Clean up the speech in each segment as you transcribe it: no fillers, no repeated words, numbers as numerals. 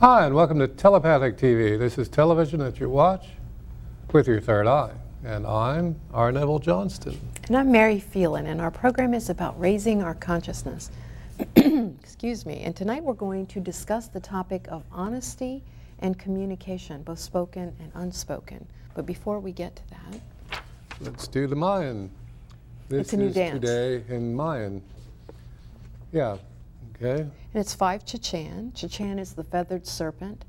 Hi, and welcome to Telepathic TV. This is television that you watch with your third eye. And I'm R. Neville Johnston. And I'm Mary Phelan, and our program is about raising our consciousness. Excuse me. And tonight we're going to discuss the topic of honesty and communication, both spoken and unspoken. But before we get to that, let's do the Mayan. This it's a new dance. Today in Mayan. Yeah. Okay. And it's 5 Chicchan. Chicchan is the feathered serpent,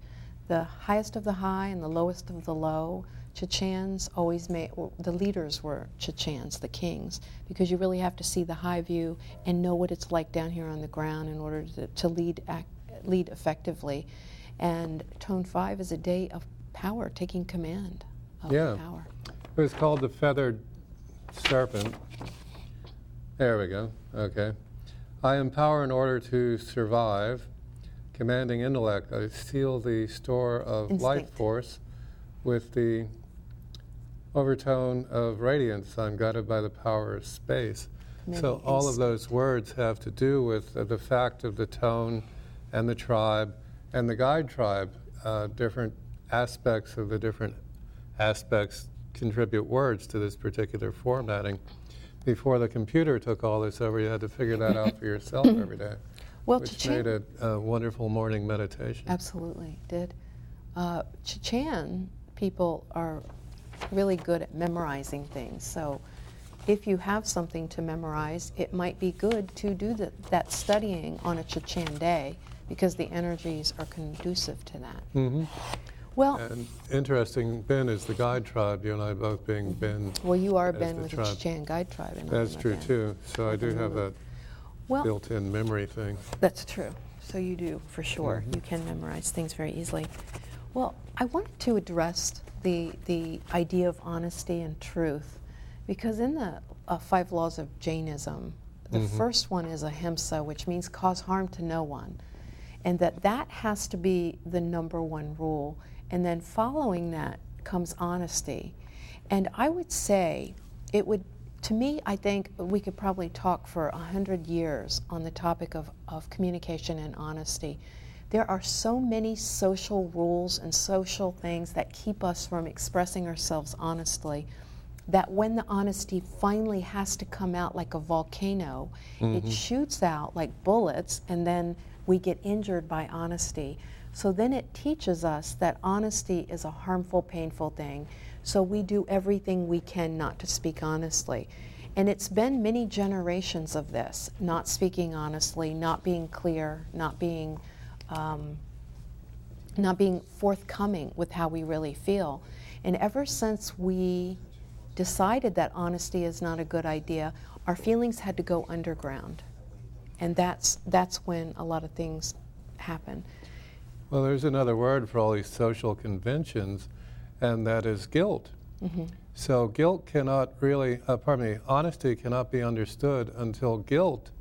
the highest of the high and the lowest of the low. Chicchan's always made, the leaders were Chicchan's, the kings, because you really have to see the high view and know what it's like down here on the ground in order to lead effectively. And Tone 5 is a day of power, taking command of power. It was called the feathered serpent. There we go. Okay. I empower in order to survive. Commanding intellect, I seal the store of life force with the overtone of radiance. I'm guided by the power of space. Commanding so all of those words have to do with the fact of the tone and the tribe and the guide tribe. Different aspects of the different aspects contribute words to this particular formatting. Before the computer took all this over, you had to figure that out for yourself every day, well, which made it a wonderful morning meditation. Absolutely, did. Chicchan people are really good at memorizing things, so if you have something to memorize, it might be good to do that studying on a Chicchan day because the energies are conducive to that. Mm-hmm. Well, and interesting, Ben is the guide tribe, you and I both being Ben. Well, you are Ben with the Chicchan guide tribe. And that's true, Ben. Too. So I do have that built-in memory thing. That's true. So you do, for sure. Mm-hmm. You can memorize things very easily. Well, I wanted to address the idea of honesty and truth, because in the 5 laws of Jainism, the first one is ahimsa, which means cause harm to no one, and that has to be the number one rule. And then following that comes honesty. And I would say it would, to me, I think we could probably talk for 100 years on the topic of communication and honesty. There are so many social rules and social things that keep us from expressing ourselves honestly, that when the honesty finally has to come out like a volcano, it shoots out like bullets, and then we get injured by honesty. So then it teaches us that honesty is a harmful, painful thing. So we do everything we can not to speak honestly. And it's been many generations of this, not speaking honestly, not being clear, not being forthcoming with how we really feel. And ever since we decided that honesty is not a good idea, our feelings had to go underground. And that's when a lot of things happen. Well, there's another word for all these social conventions, and that is guilt. Mm-hmm. So guilt cannot really, honesty cannot be understood until guilt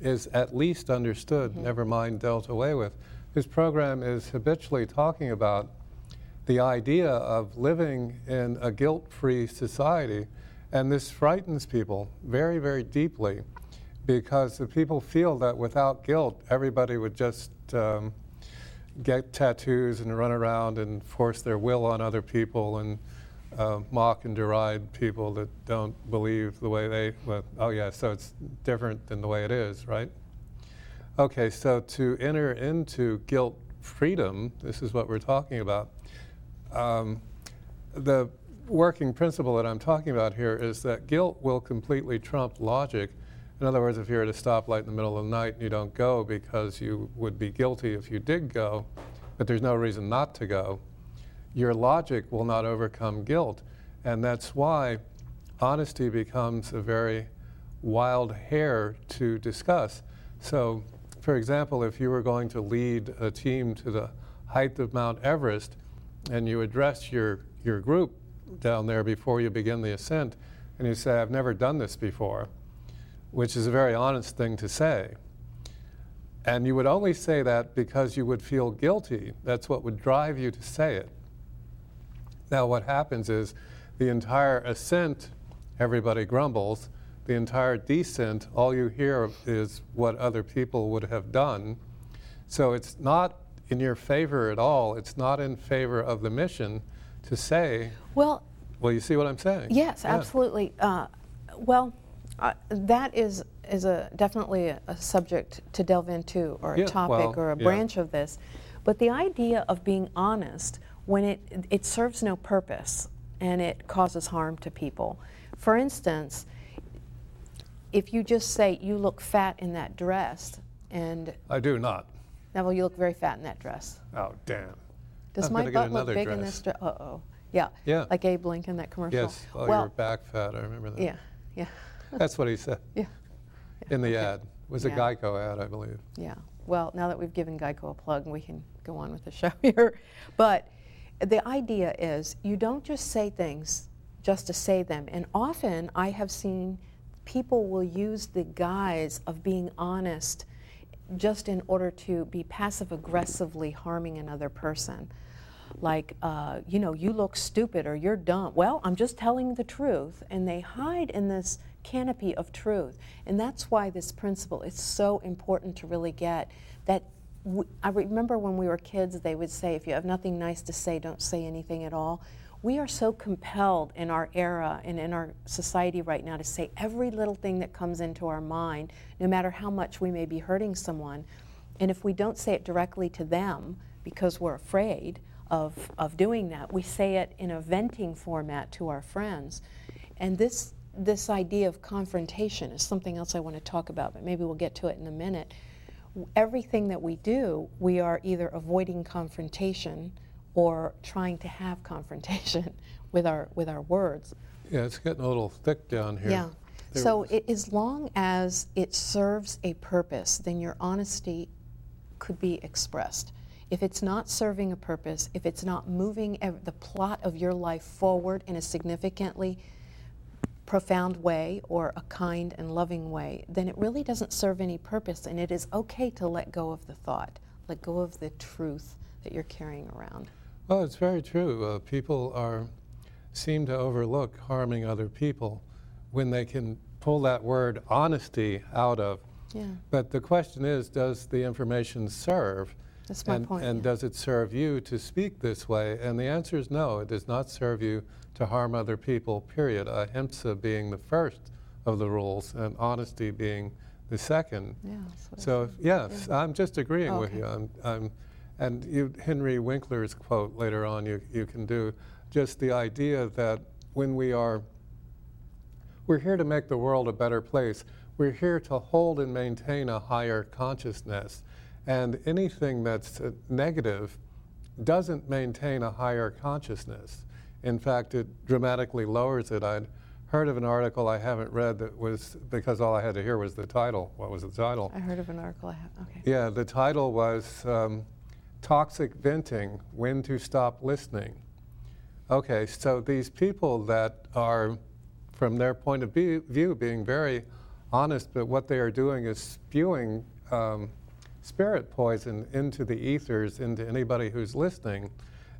is at least understood, never mind dealt away with. This program is habitually talking about the idea of living in a guilt-free society, and this frightens people very, very deeply, because the people feel that without guilt, everybody would just get tattoos and run around and force their will on other people and mock and deride people that don't believe the way they, so it's different than the way it is, right? Okay, so to enter into guilt freedom, this is what we're talking about. The working principle that I'm talking about here is that guilt will completely trump logic. In other words, if you're at a stoplight in the middle of the night and you don't go because you would be guilty if you did go, but there's no reason not to go, your logic will not overcome guilt. And that's why honesty becomes a very wild hare to discuss. So, for example, if you were going to lead a team to the height of Mount Everest and you address your group down there before you begin the ascent and you say, I've never done this before, which is a very honest thing to say. And you would only say that because you would feel guilty. That's what would drive you to say it. Now what happens is the entire ascent, everybody grumbles. The entire descent, all you hear is what other people would have done. So it's not in your favor at all. It's not in favor of the mission to say, well, you see what I'm saying? Yes, yeah. Absolutely. That is definitely a subject to delve into, or a topic, or a branch of this. But the idea of being honest when it serves no purpose and it causes harm to people. For instance, if you just say, you look fat in that dress, and... I do not. Neville, you look very fat in that dress. Oh, damn. Does my butt look big in this dress? Uh-oh. Yeah. Yeah. Like Abe Lincoln, that commercial. Yes. Oh, well, you were back fat. I remember that. Yeah. Yeah. That's what he said. Yeah. In the ad. It was a Geico ad, I believe. Yeah. Well, now that we've given Geico a plug, we can go on with the show here. But the idea is, you don't just say things just to say them. And often I have seen people will use the guise of being honest just in order to be passive-aggressively harming another person. Like, you look stupid, or you're dumb. Well, I'm just telling the truth. And they hide in this canopy of truth. And that's why this principle is so important to really get. That I remember when we were kids, they would say, if you have nothing nice to say, don't say anything at all. We are so compelled in our era and in our society right now to say every little thing that comes into our mind, no matter how much we may be hurting someone. And if we don't say it directly to them, because we're afraid of doing that, we say it in a venting format to our friends. And this idea of confrontation is something else I want to talk about, but maybe we'll get to it in a minute. Everything that we do, we are either avoiding confrontation or trying to have confrontation with our words. Yeah, it's getting a little thick down here. Yeah. So as long as it serves a purpose, then your honesty could be expressed. If it's not serving a purpose, if it's not moving the plot of your life forward in a significantly profound way, or a kind and loving way, then it really doesn't serve any purpose, and it is okay to let go of the thought, let go of the truth that you're carrying around. Well, it's very true. People seem to overlook harming other people when they can pull that word honesty out of. Yeah. But the question is, does the information serve? That's my point. And does it serve you to speak this way? And the answer is no, it does not serve you to harm other people, period. Ahimsa being the first of the rules, and honesty being the second. Yeah. So yes, yeah. I'm just agreeing with you. And Henry Winkler's quote later on, you can do just the idea that when we're here to make the world a better place, we're here to hold and maintain a higher consciousness. And anything that's negative doesn't maintain a higher consciousness. In fact, it dramatically lowers it. I'd heard of an article I haven't read that was, because all I had to hear was the title. What was the title? I heard of an article I haven't, okay. Yeah, the title was, Toxic Venting, When to Stop Listening. Okay, so these people that are, from their point of view, being very honest, but what they are doing is spewing spirit poison into the ethers, into anybody who's listening.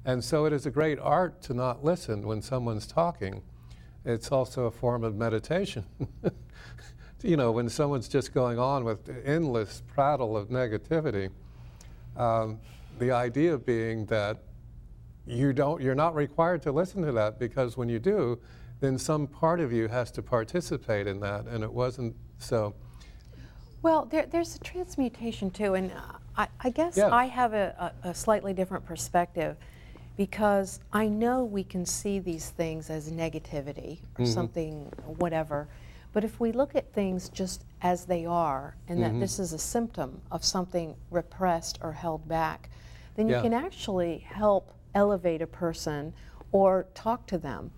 And so it is a great art to not listen when someone's talking. It's also a form of meditation. When someone's just going on with endless prattle of negativity, the idea being that you're not required to listen to that, because when you do, then some part of you has to participate in that, and it wasn't so. Well, there's a transmutation too, and I guess I have a slightly different perspective, because I know we can see these things as negativity or something, whatever, but if we look at things just as they are, and that this is a symptom of something repressed or held back, then you can actually help elevate a person or talk to them.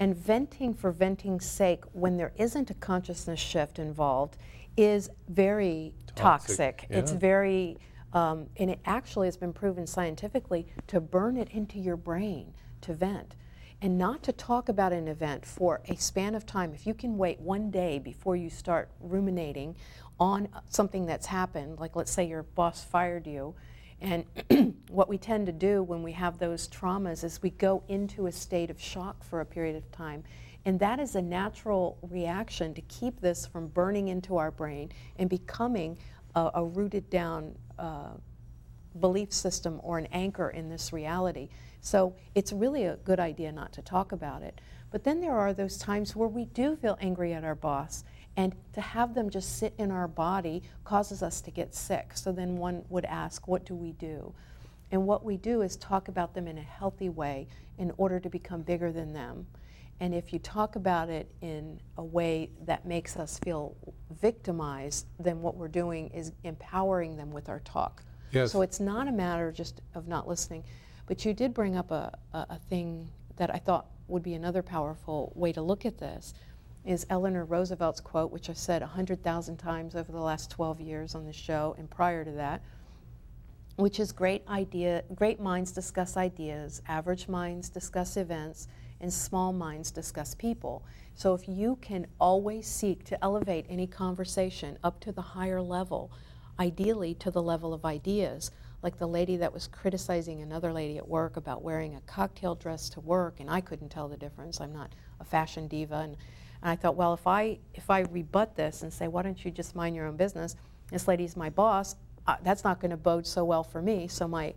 And venting for venting's sake, when there isn't a consciousness shift involved, is very toxic. Yeah. It's very, and it actually has been proven scientifically to burn it into your brain to vent. And not to talk about an event for a span of time. If you can wait one day before you start ruminating on something that's happened, like let's say your boss fired you, and what we tend to do when we have those traumas is we go into a state of shock for a period of time. And that is a natural reaction to keep this from burning into our brain and becoming a rooted down belief system or an anchor in this reality. So it's really a good idea not to talk about it. But then there are those times where we do feel angry at our boss, and to have them just sit in our body causes us to get sick. So then one would ask, what do we do? And what we do is talk about them in a healthy way in order to become bigger than them. And if you talk about it in a way that makes us feel victimized, then what we're doing is empowering them with our talk. Yes. So it's not a matter just of not listening. But you did bring up a thing that I thought would be another powerful way to look at this, is Eleanor Roosevelt's quote, which I said 100,000 times over the last 12 years on the show and prior to that, which is great minds discuss ideas, average minds discuss events, and small minds discuss people. So if you can always seek to elevate any conversation up to the higher level, ideally to the level of ideas, like the lady that was criticizing another lady at work about wearing a cocktail dress to work, and I couldn't tell the difference. I'm not a fashion diva. And I thought, well, if I rebut this and say, why don't you just mind your own business? This lady's my boss. That's not going to bode so well for me. So my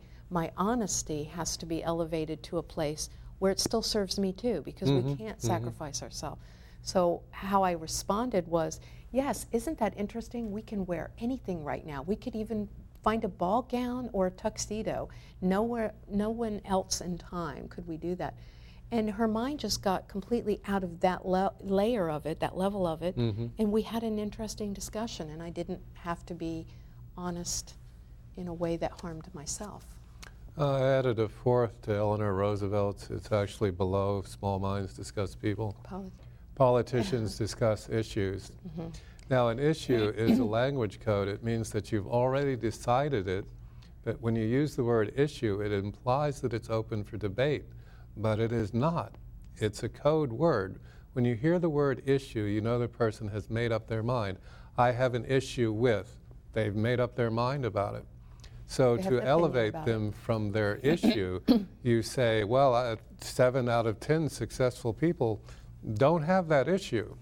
honesty has to be elevated to a place where it still serves me too, because we can't sacrifice ourselves. So how I responded was, yes, isn't that interesting? We can wear anything right now. We could even find a ball gown or a tuxedo. No one else in time could we do that. And her mind just got completely out of that layer of it, that level of it, and we had an interesting discussion, and I didn't have to be honest in a way that harmed myself. I added a fourth to Eleanor Roosevelt's. It's actually below small minds discuss people. Politicians discuss issues. Now, an issue is a language code. It means that you've already decided it, but when you use the word issue, it implies that it's open for debate, but it is not. It's a code word. When you hear the word issue, you know the person has made up their mind. I have an issue with. They've made up their mind about it. So to elevate them from their issue, you say, well, 7 out of 10 successful people don't have that issue.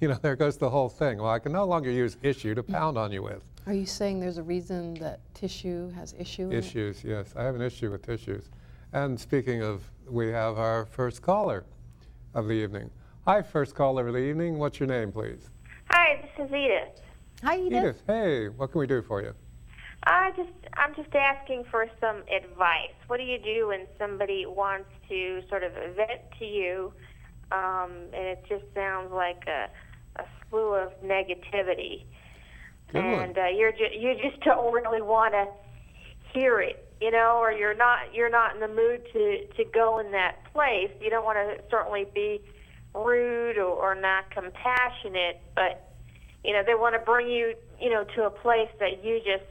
You know, there goes the whole thing. Well, I can no longer use issue to pound on you with. Are you saying there's a reason that tissue has issue? Issues, yes. I have an issue with tissues. And speaking of, we have our first caller of the evening. Hi, first caller of the evening. What's your name, please? Hi, this is Edith. Hi, Edith. Edith, hey, what can we do for you? I'm just asking for some advice. What do you do when somebody wants to sort of vent to you? And it just sounds like a slew of negativity. Good and you just don't really want to hear it, you know, or you're not in the mood to go in that place. You don't want to certainly be rude or not compassionate, but, you know, they want to bring you, you know, to a place that you just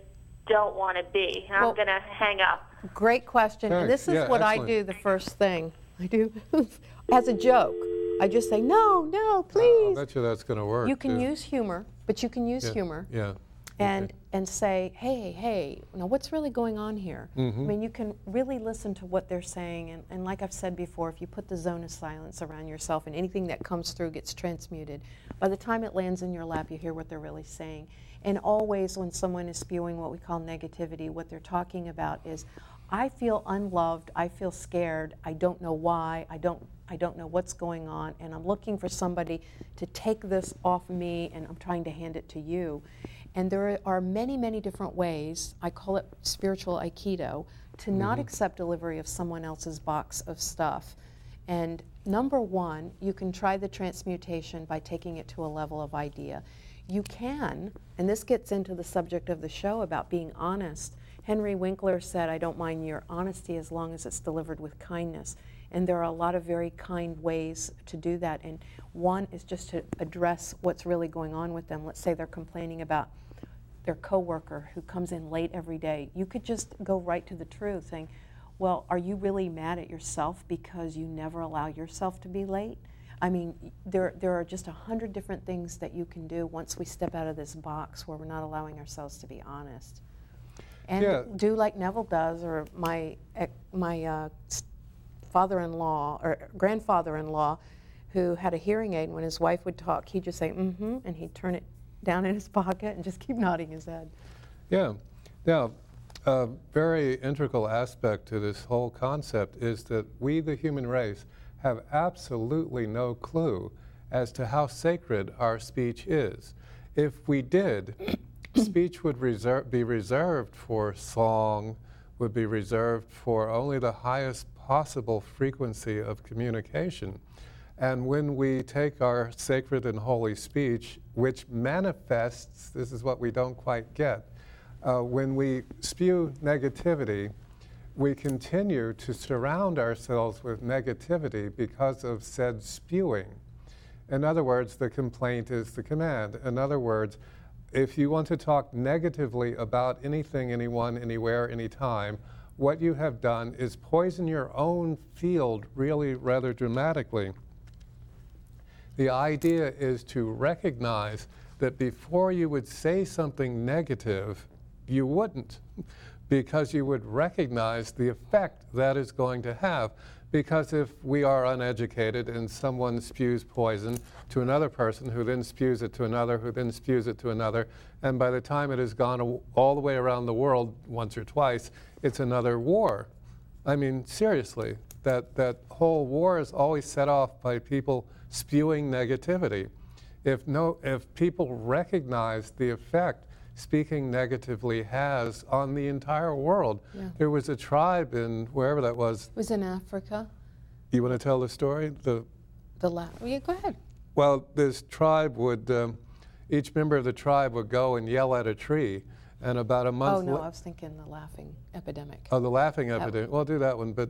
don't want to be. I'm going to hang up. Great question. Thanks. This is what excellent. I do the first thing. I do as a joke. I just say, no, please. I bet you that's going to work. You can use humor, but you can use humor. Yeah. And say, hey, now what's really going on here? I mean, you can really listen to what they're saying. And like I've said before, if you put the zone of silence around yourself and anything that comes through gets transmuted, by the time it lands in your lap, you hear what they're really saying. And always when someone is spewing what we call negativity, what they're talking about is, I feel unloved, I feel scared, I don't know why, I don't know what's going on, and I'm looking for somebody to take this off me, and I'm trying to hand it to you. And there are many, many different ways, I call it spiritual Aikido, to not accept delivery of someone else's box of stuff. And number one, you can try the transmutation by taking it to a level of idea. You can, and this gets into the subject of the show about being honest. Henry Winkler said, I don't mind your honesty as long as it's delivered with kindness. And there are a lot of very kind ways to do that. And one is just to address what's really going on with them. Let's say they're complaining about their coworker who comes in late every day. You could just go right to the truth saying, well, are you really mad at yourself because you never allow yourself to be late? I mean, there are just 100 different things that you can do once we step out of this box where we're not allowing ourselves to be honest. And do like Neville does, or my father-in-law or grandfather-in-law, who had a hearing aid. When his wife would talk, he'd just say, and he'd turn it down in his pocket and just keep nodding his head. Yeah. Now, a very integral aspect to this whole concept is that we, the human race, have absolutely no clue as to how sacred our speech is. If we did, speech would be reserved for song, would be reserved for only the highest possible frequency of communication. And when we take our sacred and holy speech, which manifests, this is what we don't quite get, when we spew negativity, we continue to surround ourselves with negativity because of said spewing. In other words, the complaint is the command. In other words, if you want to talk negatively about anything, anyone, anywhere, anytime, what you have done is poison your own field really rather dramatically. The idea is to recognize that before you would say something negative, you wouldn't, because you would recognize the effect that is going to have. Because if we are uneducated and someone spews poison to another person who then spews it to another, who then spews it to another, and by the time it has gone all the way around the world once or twice, it's another war. I mean, seriously, that whole war is always set off by people spewing negativity. If people recognize the effect speaking negatively has on the entire world. Yeah. There was a tribe in wherever that was. It was in Africa. You want to tell the story? Yeah, go ahead. Well, this tribe would, each member of the tribe would go and yell at a tree, and about a month. I was thinking the laughing epidemic. Oh, the laughing epidemic. We'll do that one, but.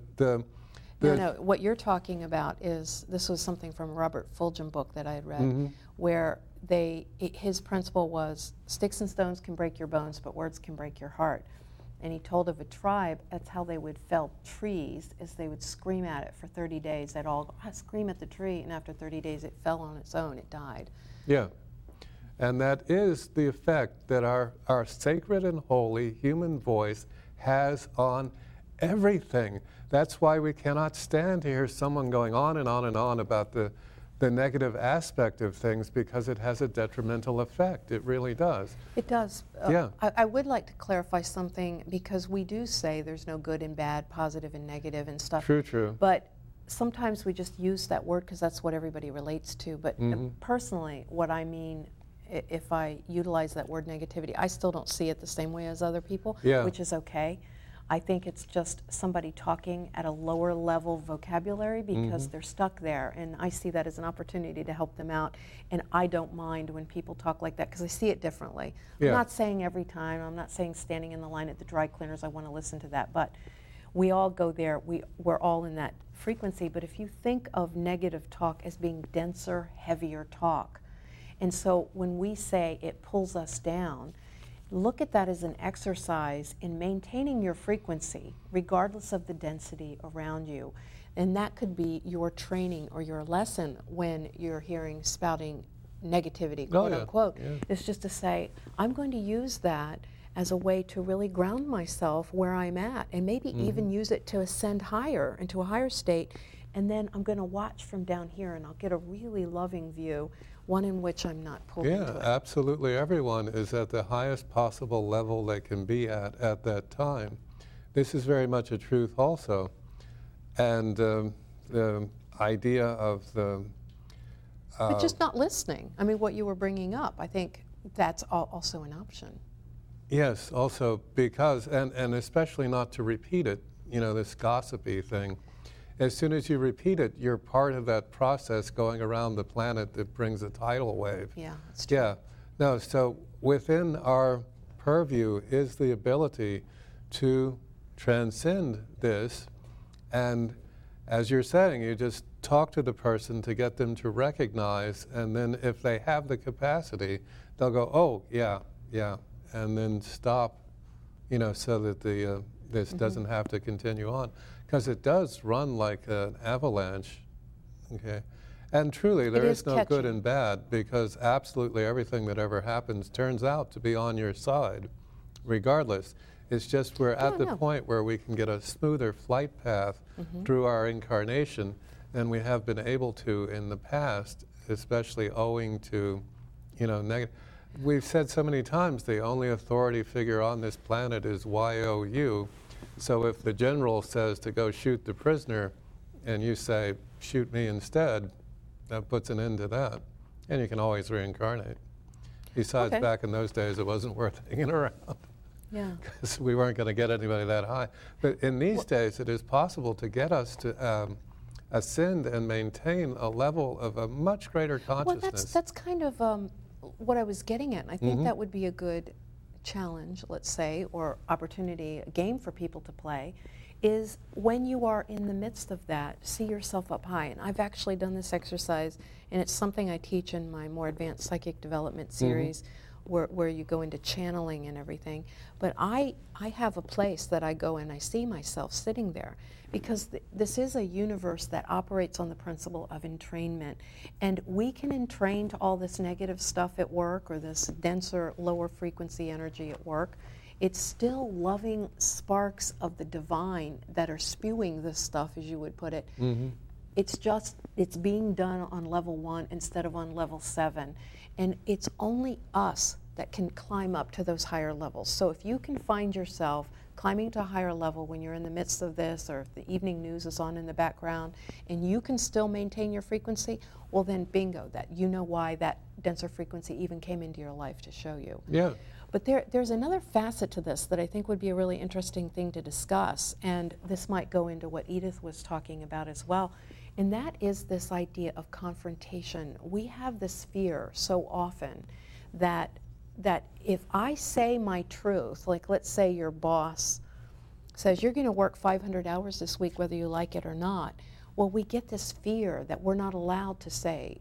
What you're talking about is, this was something from Robert Fulghum book that I had read, mm-hmm. where his principle was, sticks and stones can break your bones, but words can break your heart. And he told of a tribe, that's how they would fell trees, is they would scream at it for 30 days. They'd all scream at the tree, and after 30 days it fell on its own, it died. Yeah, and that is the effect that our sacred and holy human voice has on everything. That's why we cannot stand to hear someone going on and on and on about the negative aspect of things, because it has a detrimental effect. It really does. It does. Yeah. I would like to clarify something, because we do say there's no good and bad, positive and negative and stuff. True. But sometimes we just use that word because that's what everybody relates to. But mm-hmm. personally, what I mean, if I utilize that word negativity, I still don't see it the same way as other people, yeah. which is okay. I think it's just somebody talking at a lower level vocabulary because mm-hmm. they're stuck there, and I see that as an opportunity to help them out, and I don't mind when people talk like that because I see it differently. Yeah. I'm not saying every time, I'm not saying standing in the line at the dry cleaners, I want to listen to that, but we all go there, we're all in that frequency. But if you think of negative talk as being denser, heavier talk, and so when we say it pulls us down, look at that as an exercise in maintaining your frequency regardless of the density around you. And that could be your training or your lesson when you're hearing spouting negativity, quote unquote. Yeah. It's just to say, I'm going to use that as a way to really ground myself where I'm at, and maybe mm-hmm. even use it to ascend higher into a higher state. And then I'm going to watch from down here, and I'll get a really loving view, one in which I'm not pulled into it. Yeah, absolutely. Everyone is at the highest possible level they can be at that time. This is very much a truth also. And the idea of the... but just not listening. I mean, what you were bringing up, I think that's also an option. Yes, also because, and especially not to repeat it, you know, this gossipy thing. As soon as you repeat it, you're part of that process going around the planet that brings a tidal wave. Yeah, that's true. Yeah. No, so within our purview is the ability to transcend this. And as you're saying, you just talk to the person to get them to recognize. And then if they have the capacity, they'll go, oh, yeah, and then stop, you know, so that the this mm-hmm. doesn't have to continue on. Because it does run like an avalanche, okay? And truly, there is no good and bad, because absolutely everything that ever happens turns out to be on your side, regardless. It's just we're at the point where we can get a smoother flight path mm-hmm. through our incarnation than we have been able to in the past, especially owing to, you know, negative. We've said so many times the only authority figure on this planet is YOU. So if the general says to go shoot the prisoner and you say, shoot me instead, that puts an end to that. And you can always reincarnate. Besides, back in those days, it wasn't worth hanging around. Yeah. Because we weren't going to get anybody that high. But in these days, it is possible to get us to ascend and maintain a level of a much greater consciousness. Well, that's kind of what I was getting at. And I think that would be a good challenge, let's say, or opportunity, a game for people to play, is when you are in the midst of that, see yourself up high. And I've actually done this exercise, and it's something I teach in my more advanced psychic development series, where you go into channeling and everything. But I have a place that I go and I see myself sitting there, because this is a universe that operates on the principle of entrainment. And we can entrain to all this negative stuff at work, or this denser, lower frequency energy at work. It's still loving sparks of the divine that are spewing this stuff, as you would put it. It's just, it's being done on level 1 instead of on level 7. And it's only us that can climb up to those higher levels. So if you can find yourself climbing to a higher level when you're in the midst of this, or if the evening news is on in the background, and you can still maintain your frequency, well then bingo, that you know why that denser frequency even came into your life to show you. Yeah. But there's another facet to this that I think would be a really interesting thing to discuss, and this might go into what Edith was talking about as well, and that is this idea of confrontation. We have this fear so often that if I say my truth, like let's say your boss says you're going to work 500 hours this week whether you like it or not, well, we get this fear that we're not allowed to say,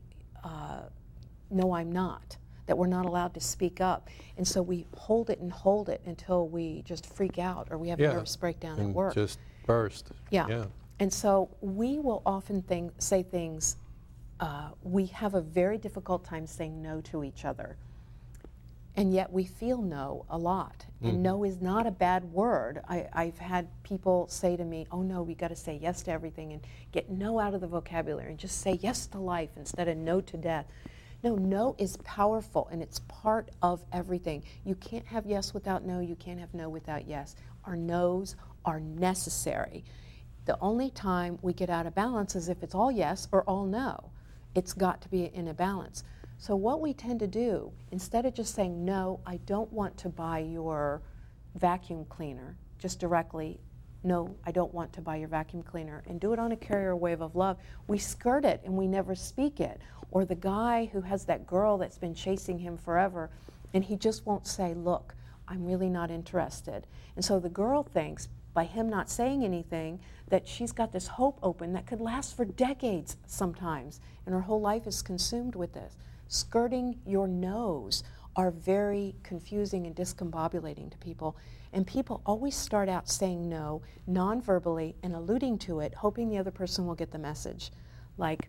no, I'm not, that we're not allowed to speak up. And so we hold it until we just freak out or we have a nervous breakdown at work. Just burst. Yeah. And so we will often say things, we have a very difficult time saying no to each other. And yet we feel no a lot. And no is not a bad word. I've had people say to me, oh no, we got to say yes to everything and get no out of the vocabulary and just say yes to life instead of no to death. No is powerful, and it's part of everything. You can't have yes without no. You can't have no without yes. Our no's are necessary. The only time we get out of balance is if it's all yes or all no. It's got to be in a balance. So what we tend to do, instead of just saying, no, I don't want to buy your vacuum cleaner, just directly, no, I don't want to buy your vacuum cleaner, and do it on a carrier wave of love, we skirt it and we never speak it. Or the guy who has that girl that's been chasing him forever, and he just won't say, look, I'm really not interested. And so the girl thinks, by him not saying anything, that she's got this hope open that could last for decades sometimes, and her whole life is consumed with this. Skirting your no's are very confusing and discombobulating to people. And people always start out saying no, non-verbally, and alluding to it, hoping the other person will get the message. Like,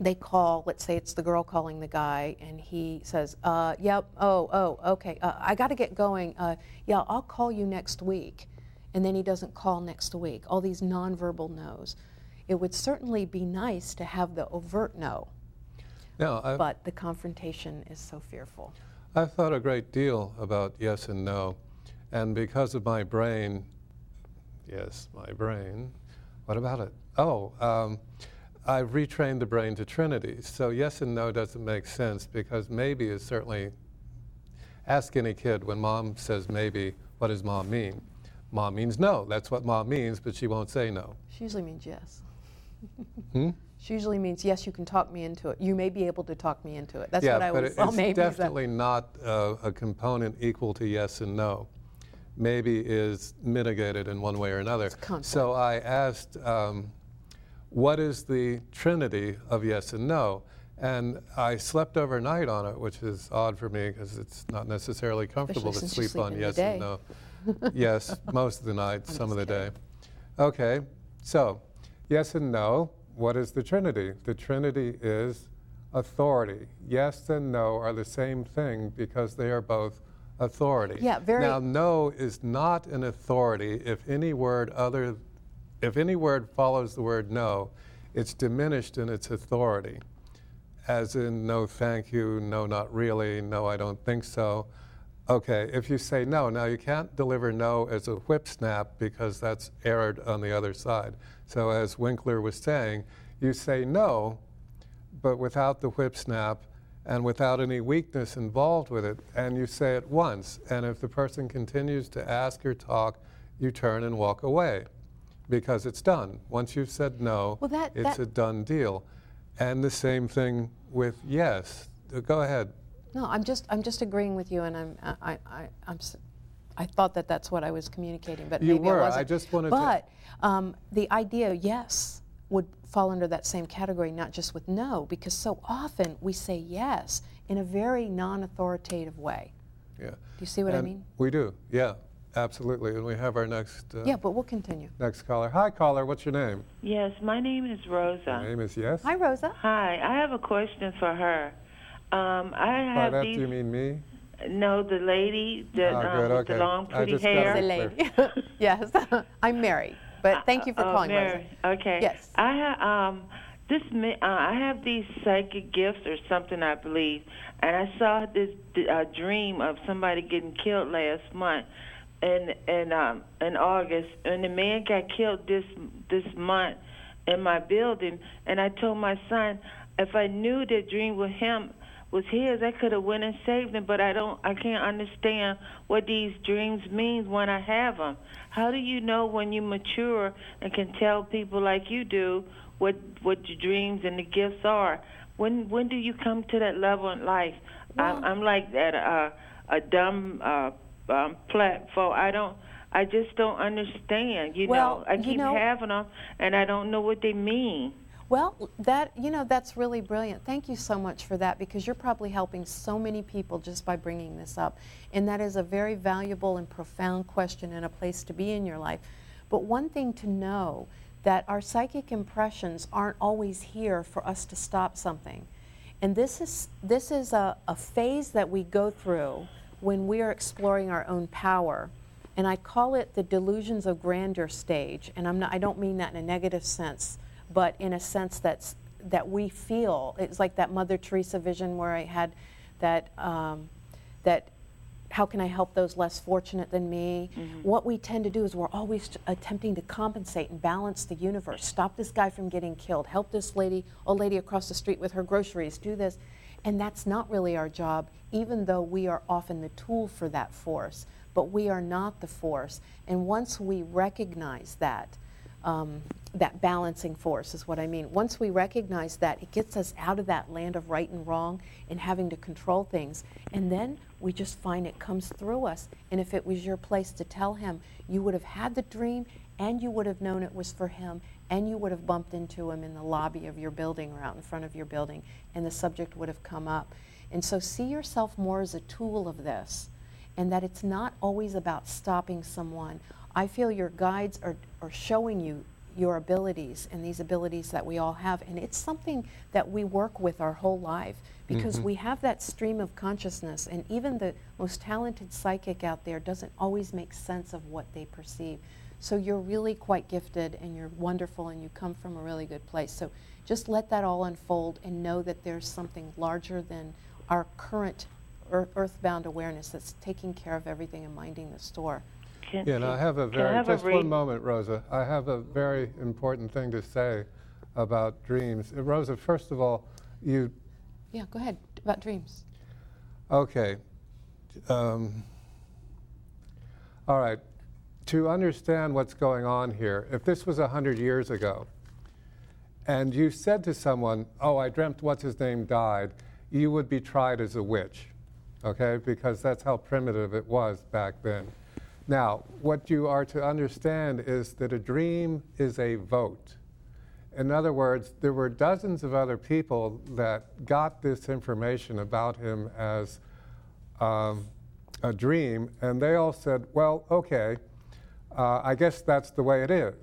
they call, let's say it's the girl calling the guy, and he says, okay, I gotta get going, yeah, I'll call you next week. And then he doesn't call next week. All these nonverbal no's. It would certainly be nice to have the overt no, but the confrontation is so fearful. I've thought a great deal about yes and no, and because of my brain, what about it? I've retrained the brain to trinities, so yes and no doesn't make sense, because maybe is certainly, ask any kid when mom says maybe, what does mom mean? Mom means no, that's what mom means, but she won't say no. She usually means yes. She usually means yes, you can talk me into it. You may be able to talk me into it. That's what I always thought. Maybe. It's definitely not a component equal to yes and no. Maybe is mitigated in one way or another. So I asked, what is the trinity of yes and no? And I slept overnight on it, which is odd for me because it's not necessarily comfortable to sleep on yes and no. Yes, most of the night, some of the day. Okay, so yes and no, what is the trinity? The trinity is authority. Yes and no are the same thing because they are both authority. Now, no is not an authority if any word follows the word no, it's diminished in its authority. as in no thank you, no not really, no I don't think so. Okay, if you say no, now you can't deliver no as a whip snap because that's erred on the other side. So as Winkler was saying, you say no, but without the whip snap and without any weakness involved with it, and you say it once, and if the person continues to ask or talk, you turn and walk away because it's done. Once you've said no, well, it's a done deal. And the same thing with yes. Go ahead. No, I'm just agreeing with you, and I thought that that's what I was communicating, but maybe it wasn't. You were. I just wanted to. But the idea yes would fall under that same category, not just with no, because so often we say yes in a very non-authoritative way. Yeah. Do you see what I mean? We do. Yeah, absolutely. And we have our next. Yeah, but we'll continue. Next caller. Hi, caller. What's your name? Yes, my name is Rosa. My name is Yes. Hi, Rosa. Hi. I have a question for her. I have by that, do you mean me? No, the lady that with the long, pretty hair. The lady. Yes, I'm Mary. But thank you for calling, Mary. Rosa. Okay. Yes. I have these psychic gifts or something, I believe, and I saw this dream of somebody getting killed last month, in August, and the man got killed this month in my building, and I told my son if I knew the dream with him was his, I could have went and saved him, but I can't understand what these dreams mean when I have them. How do you know when you mature and can tell people like you do what your dreams and the gifts are? When do you come to that level in life? Well, I'm like at a dumb platform. I just don't understand. I keep having them, and I don't know what they mean. Well, that's really brilliant. Thank you so much for that, because you're probably helping so many people just by bringing this up. And that is a very valuable and profound question and a place to be in your life. But one thing to know, that our psychic impressions aren't always here for us to stop something. And this is a phase that we go through when we are exploring our own power. And I call it the delusions of grandeur stage. And I don't mean that in a negative sense, but in a sense that we feel. It's like that Mother Teresa vision where I had that, that how can I help those less fortunate than me? Mm-hmm. What we tend to do is we're always attempting to compensate and balance the universe. Stop this guy from getting killed. Help this old lady across the street with her groceries. Do this. And that's not really our job, even though we are often the tool for that force. But we are not the force. And once we recognize that, that balancing force is what I mean. Once we recognize that, it gets us out of that land of right and wrong and having to control things. And then we just find it comes through us. And if it was your place to tell him, you would have had the dream and you would have known it was for him and you would have bumped into him in the lobby of your building or out in front of your building and the subject would have come up. And so see yourself more as a tool of this, and that it's not always about stopping someone. I feel your guides are showing you your abilities and these abilities that we all have, and it's something that we work with our whole life because mm-hmm. we have that stream of consciousness, and even the most talented psychic out there doesn't always make sense of what they perceive. So you're really quite gifted and you're wonderful and you come from a really good place. So just let that all unfold and know that there's something larger than our current earthbound awareness that's taking care of everything and minding the store. One moment, Rosa. I have a very important thing to say about dreams. Rosa, first of all, you... Yeah, go ahead, about dreams. Okay. All right, to understand what's going on here, if this was 100 years ago, and you said to someone, oh, I dreamt what's-his-name died, you would be tried as a witch, okay? Because that's how primitive it was back then. Now, what you are to understand is that a dream is a vote. In other words, there were dozens of other people that got this information about him as a dream, and they all said, well, okay, I guess that's the way it is.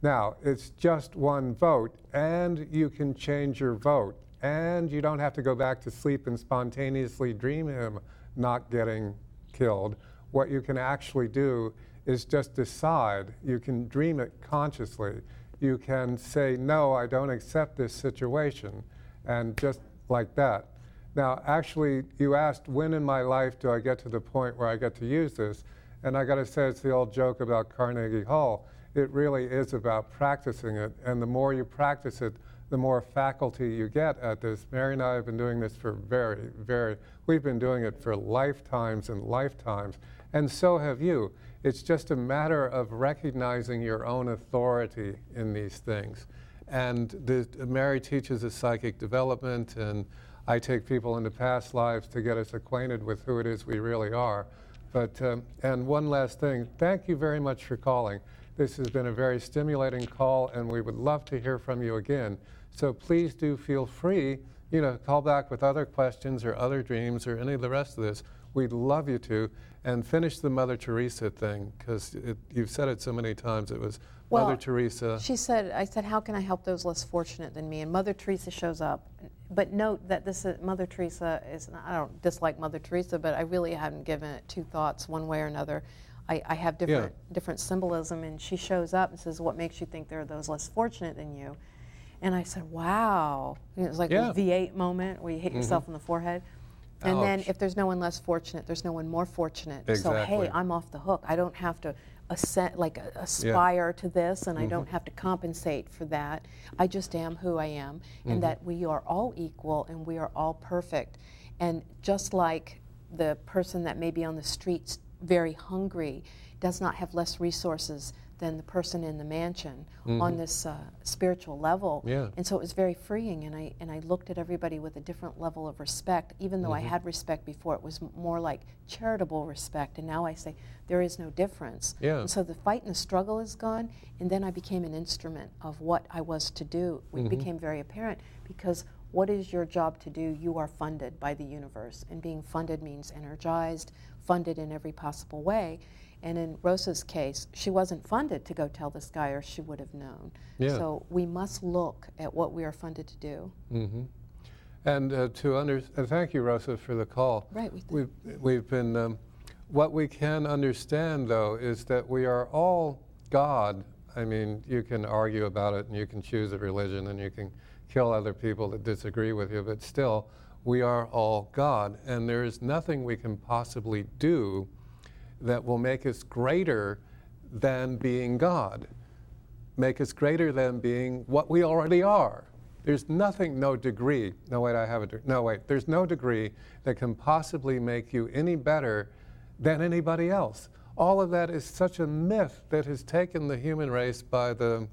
Now, it's just one vote, and you can change your vote, and you don't have to go back to sleep and spontaneously dream him not getting killed. What you can actually do is just decide. You can dream it consciously. You can say, no, I don't accept this situation, and just like that. Now, actually, you asked, when in my life do I get to the point where I get to use this? And I got to say, it's the old joke about Carnegie Hall. It really is about practicing it. And the more you practice it, the more faculty you get at this. Mary and I have been doing this for we've been doing it for lifetimes and lifetimes. And so have you. It's just a matter of recognizing your own authority in these things. And Mary teaches us psychic development, and I take people into past lives to get us acquainted with who it is we really are. But and one last thing, thank you very much for calling. This has been a very stimulating call, and we would love to hear from you again. So please do feel free, you know, call back with other questions or other dreams or any of the rest of this. We'd love you to. And finish the Mother Teresa thing, because you've said it so many times. It was Mother Teresa. She said, I said, how can I help those less fortunate than me? And Mother Teresa shows up. But note that this is, Mother Teresa is, I don't dislike Mother Teresa, but I really hadn't given it two thoughts one way or another. I have different symbolism, and she shows up and says, what makes you think there are those less fortunate than you? And I said, wow. And it was like a V8 moment where you hit yourself in the forehead. And then if there's no one less fortunate, there's no one more fortunate. Exactly. So, hey, I'm off the hook. I don't have to aspire to this, and I don't have to compensate for that. I just am who I am, and that we are all equal and we are all perfect. And just like the person that may be on the streets very hungry does not have less resources than the person in the mansion on this spiritual level. Yeah. And so it was very freeing, and I looked at everybody with a different level of respect, even though I had respect before. It was more like charitable respect, and now I say there is no difference. Yeah. And so the fight and the struggle is gone, and then I became an instrument of what I was to do. It became very apparent, because what is your job to do? You are funded by the universe, and being funded means energized, funded in every possible way. And in Rosa's case, she wasn't funded to go tell this guy, or she would have known. Yeah. So we must look at what we are funded to do. And thank you, Rosa, for the call. Right. We've been, what we can understand, though, is that we are all God. I mean, you can argue about it, and you can choose a religion, and you can kill other people that disagree with you, but still, we are all God, and there is nothing we can possibly do that will make us greater than being God, make us greater than being what we already are. There's nothing, no degree, there's no degree that can possibly make you any better than anybody else. All of that is such a myth that has taken the human race by the,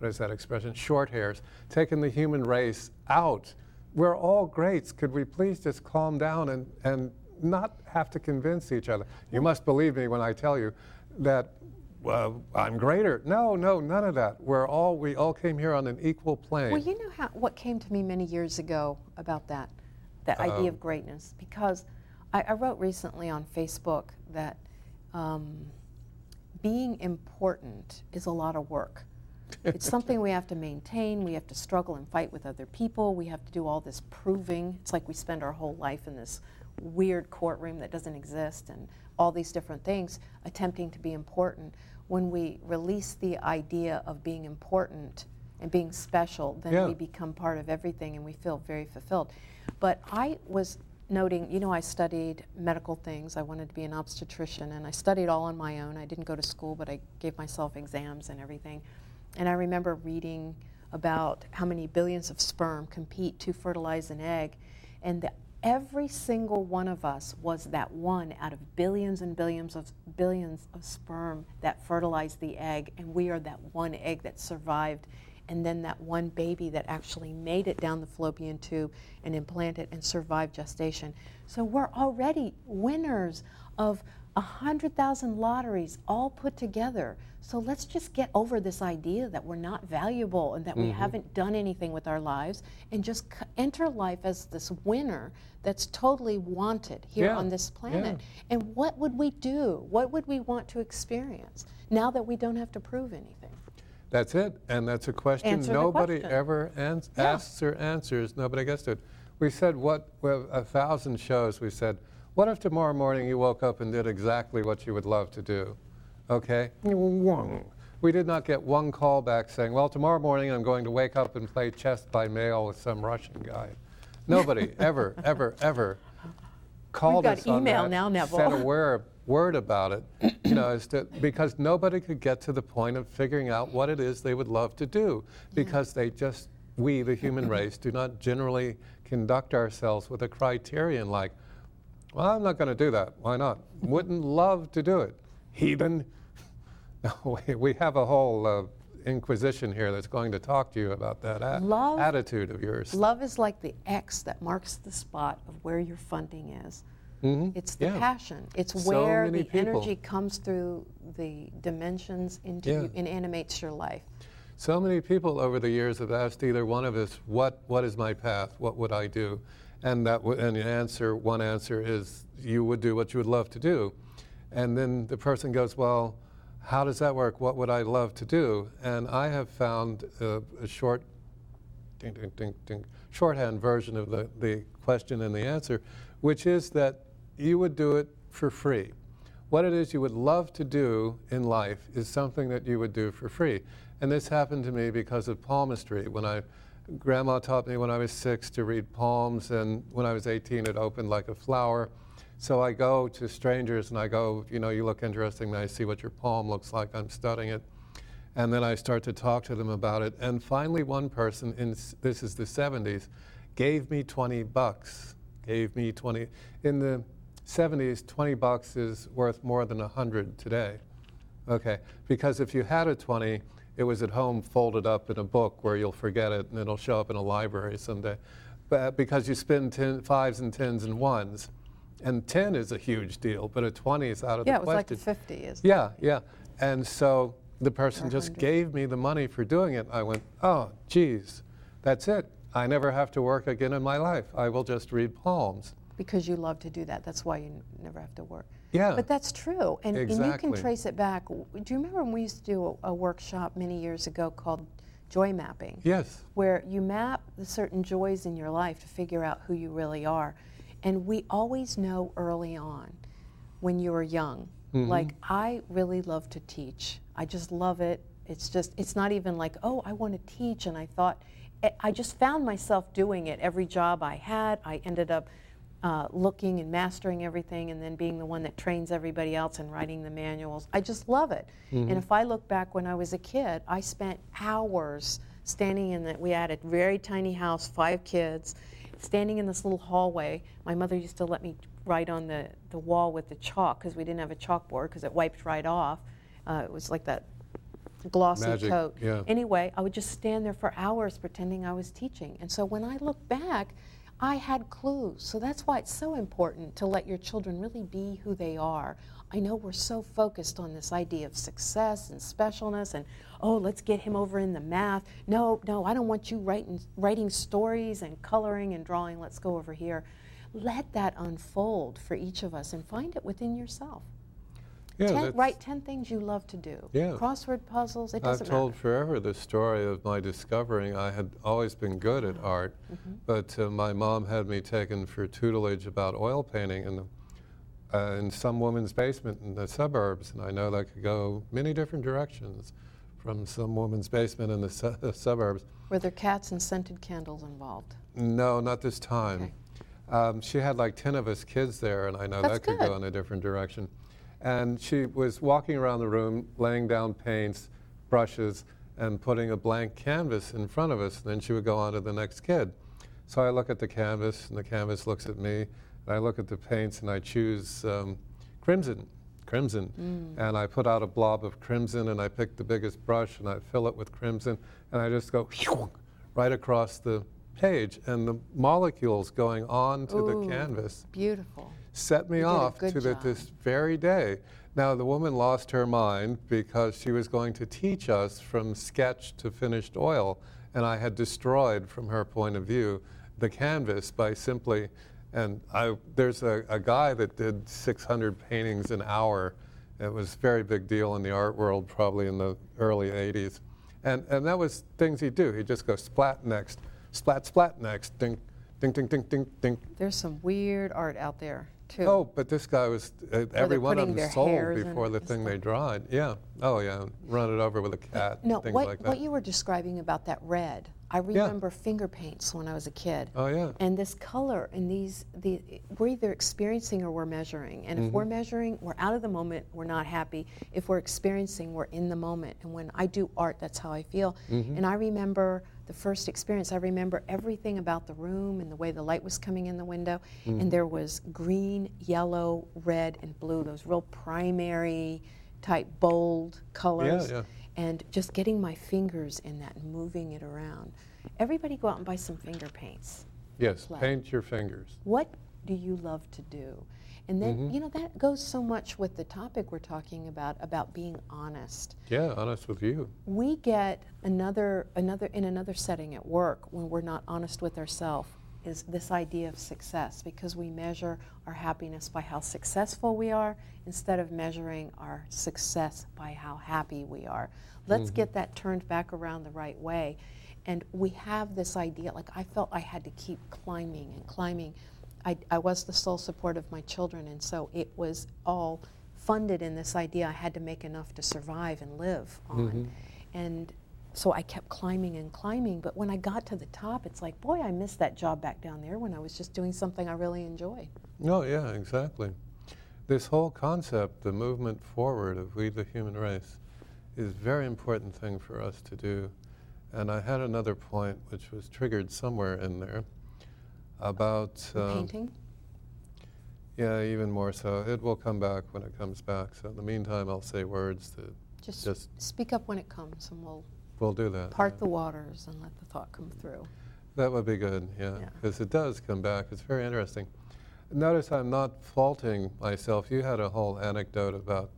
what is that expression, short hairs, taken the human race out. We're all greats. Could we please just calm down and not have to convince each other? You must believe me when I tell you that I'm greater. No, none of that. We all came here on an equal plane. Well, you know what came to me many years ago about that, the idea of greatness, because I wrote recently on Facebook that being important is a lot of work. It's something we have to maintain. We have to struggle and fight with other people. We have to do all this proving. It's like we spend our whole life in this weird courtroom that doesn't exist and all these different things, attempting to be important. When we release the idea of being important and being special, then we become part of everything and we feel very fulfilled. But I was noting, I studied medical things. I wanted to be an obstetrician, and I studied all on my own. I didn't go to school, but I gave myself exams and everything. And I remember reading about how many billions of sperm compete to fertilize an egg, and every single one of us was that one out of billions and billions of sperm that fertilized the egg, and we are that one egg that survived, and then that one baby that actually made it down the fallopian tube and implanted and survived gestation. So we're already winners of 100,000 lotteries all put together. So let's just get over this idea that we're not valuable and that we haven't done anything with our lives, and just enter life as this winner that's totally wanted here on this planet. Yeah. And what would we do? What would we want to experience now that we don't have to prove anything? That's it. And that's a question nobody ever asks or answers. Nobody gets to it. We said, we have 1,000 shows, we said, what if tomorrow morning you woke up and did exactly what you would love to do? Okay? We did not get one call back saying, well, tomorrow morning I'm going to wake up and play chess by mail with some Russian guy. Nobody ever, ever, ever called us on that. We've got email now, Neville. Said a word about it, you know, because nobody could get to the point of figuring out what it is they would love to do, because they just, we, the human race, do not generally conduct ourselves with a criterion like, well, I'm not going to do that. Why not? Wouldn't love to do it. Heathen. No, we have a whole inquisition here that's going to talk to you about that attitude of yours. Love is like the X that marks the spot of where your funding is. Mm-hmm. It's the passion. It's where the energy comes through the dimensions into you and animates your life. So many people over the years have asked either one of us, what is my path? What would I do? And one answer is you would do what you would love to do. And then the person goes, well, how does that work? What would I love to do? And I have found a short shorthand version of the question and the answer, which is that you would do it for free. What it is you would love to do in life is something that you would do for free. And this happened to me because of palmistry. Grandma taught me when I was 6 to read palms, and when I was 18 it opened like a flower. So I go to strangers and I go, you know, you look interesting, and I see what your palm looks like, I'm studying it. And then I start to talk to them about it. And finally one person, this is the 70s, gave me $20. In the 70s, $20 is worth more than 100 today. Okay, because if you had a 20, it was at home folded up in a book where you'll forget it and it'll show up in a library someday. But because you spend 5s and 10s and 1s. And 10 is a huge deal, but a 20 is out of the question. Yeah, it was like 50, isn't it? Yeah. And so the person just gave me the money for doing it. I went, oh, geez, that's it. I never have to work again in my life. I will just read palms. Because you love to do that. That's why you never have to work. Yeah. But that's true. And, and you can trace it back. Do you remember when we used to do a workshop many years ago called joy mapping? Yes. Where you map the certain joys in your life to figure out who you really are. And we always know early on when you were young, like, I really love to teach. I just love it. It's not even like, oh, I want to teach. And I just found myself doing it. Every job I had, I ended up looking and mastering everything and then being the one that trains everybody else and writing the manuals. I just love it. Mm-hmm. And if I look back when I was a kid, I spent hours standing in that. We had a very tiny house, 5 kids, standing in this little hallway. My mother used to let me write on the wall with the chalk because we didn't have a chalkboard because it wiped right off. It was like that glossy magic coat. Yeah. Anyway, I would just stand there for hours pretending I was teaching. And so when I look back, I had clues. So that's why it's so important to let your children really be who they are. I know we're so focused on this idea of success and specialness and, oh, let's get him over in the math. No, I don't want you writing stories and coloring and drawing. Let's go over here. Let that unfold for each of us and find it within yourself. Yeah, write 10 things you love to do. Yeah. Crossword puzzles, it doesn't matter. I've told forever the story of my discovering I had always been good at art, but my mom had me taken for tutelage about oil painting in some woman's basement in the suburbs. And I know that could go many different directions from some woman's basement in the suburbs. Were there cats and scented candles involved? No, not this time. Okay. She had like 10 of us kids there, and I know that could go in a different direction. And she was walking around the room, laying down paints, brushes, and putting a blank canvas in front of us. And then she would go on to the next kid. So I look at the canvas, and the canvas looks at me. And I look at the paints, and I choose crimson. And I put out a blob of crimson, and I pick the biggest brush, and I fill it with crimson. And I just go right across the page. And the molecules going on to the canvas. Beautiful. Set me off to this very day. Now, the woman lost her mind because she was going to teach us from sketch to finished oil, and I had destroyed, from her point of view, the canvas by simply, there's a guy that did 600 paintings an hour. It was a very big deal in the art world, probably in the early 80s. And that was things he'd do. He'd just go splat next, splat, splat next, dink, dink, dink, dink, dink, dink. There's some weird art out there. Too. Oh, but this guy was, every one of them sold before the thing they dried. Yeah. Oh, yeah. Run it over with a cat. No, things like that. What you were describing about that red, I remember finger paints when I was a kid. Oh, yeah. And this color and these we're either experiencing or we're measuring. And if we're measuring, we're out of the moment, we're not happy. If we're experiencing, we're in the moment. And when I do art, that's how I feel. And I remember the first experience. I remember everything about the room and the way the light was coming in the window. And there was green, yellow, red, and blue, those real primary type bold colors. Yeah, yeah. And just getting my fingers in that and moving it around. Everybody go out and buy some finger paints. Yes, paint your fingers. What do you love to do? And then, you know, that goes so much with the topic we're talking about being honest. Yeah, honest with you. We get another setting at work when we're not honest with ourselves is this idea of success, because we measure our happiness by how successful we are instead of measuring our success by how happy we are. Let's get that turned back around the right way. And we have this idea, like I felt I had to keep climbing and climbing. I was the sole support of my children, and so it was all funded in this idea I had to make enough to survive and live on. And so I kept climbing and climbing, but when I got to the top, it's like, boy, I missed that job back down there when I was just doing something I really enjoyed. Oh, yeah, exactly. This whole concept, the movement forward of we the human race, is a very important thing for us to do. And I had another point which was triggered somewhere in there about... painting? Yeah, even more so. It will come back when it comes back. So in the meantime, I'll say words that... Just speak up when it comes and We'll do that. Part the waters and let the thought come through. That would be good, yeah. Because it does come back. It's very interesting. Notice I'm not faulting myself. You had a whole anecdote about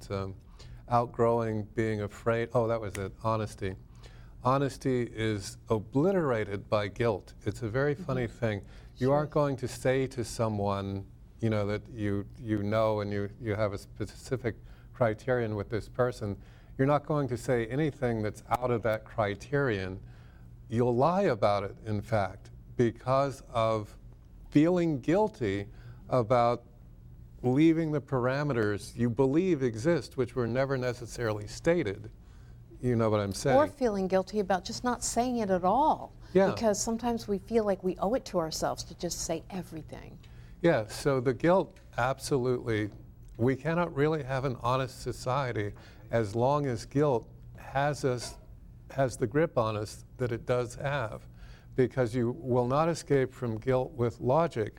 outgrowing, being afraid. Oh, that was it. Honesty. Honesty is obliterated by guilt. It's a very funny thing. You aren't going to say to someone, you know, that you know and you have a specific criterion with this person. You're not going to say anything that's out of that criterion. You'll lie about it, in fact, because of feeling guilty about leaving the parameters you believe exist, which were never necessarily stated. You know what I'm saying? Or feeling guilty about just not saying it at all. Yeah. Because sometimes we feel like we owe it to ourselves to just say everything. Yeah, so the guilt, absolutely. We cannot really have an honest society as long as guilt has the grip on us that it does have, because you will not escape from guilt with logic.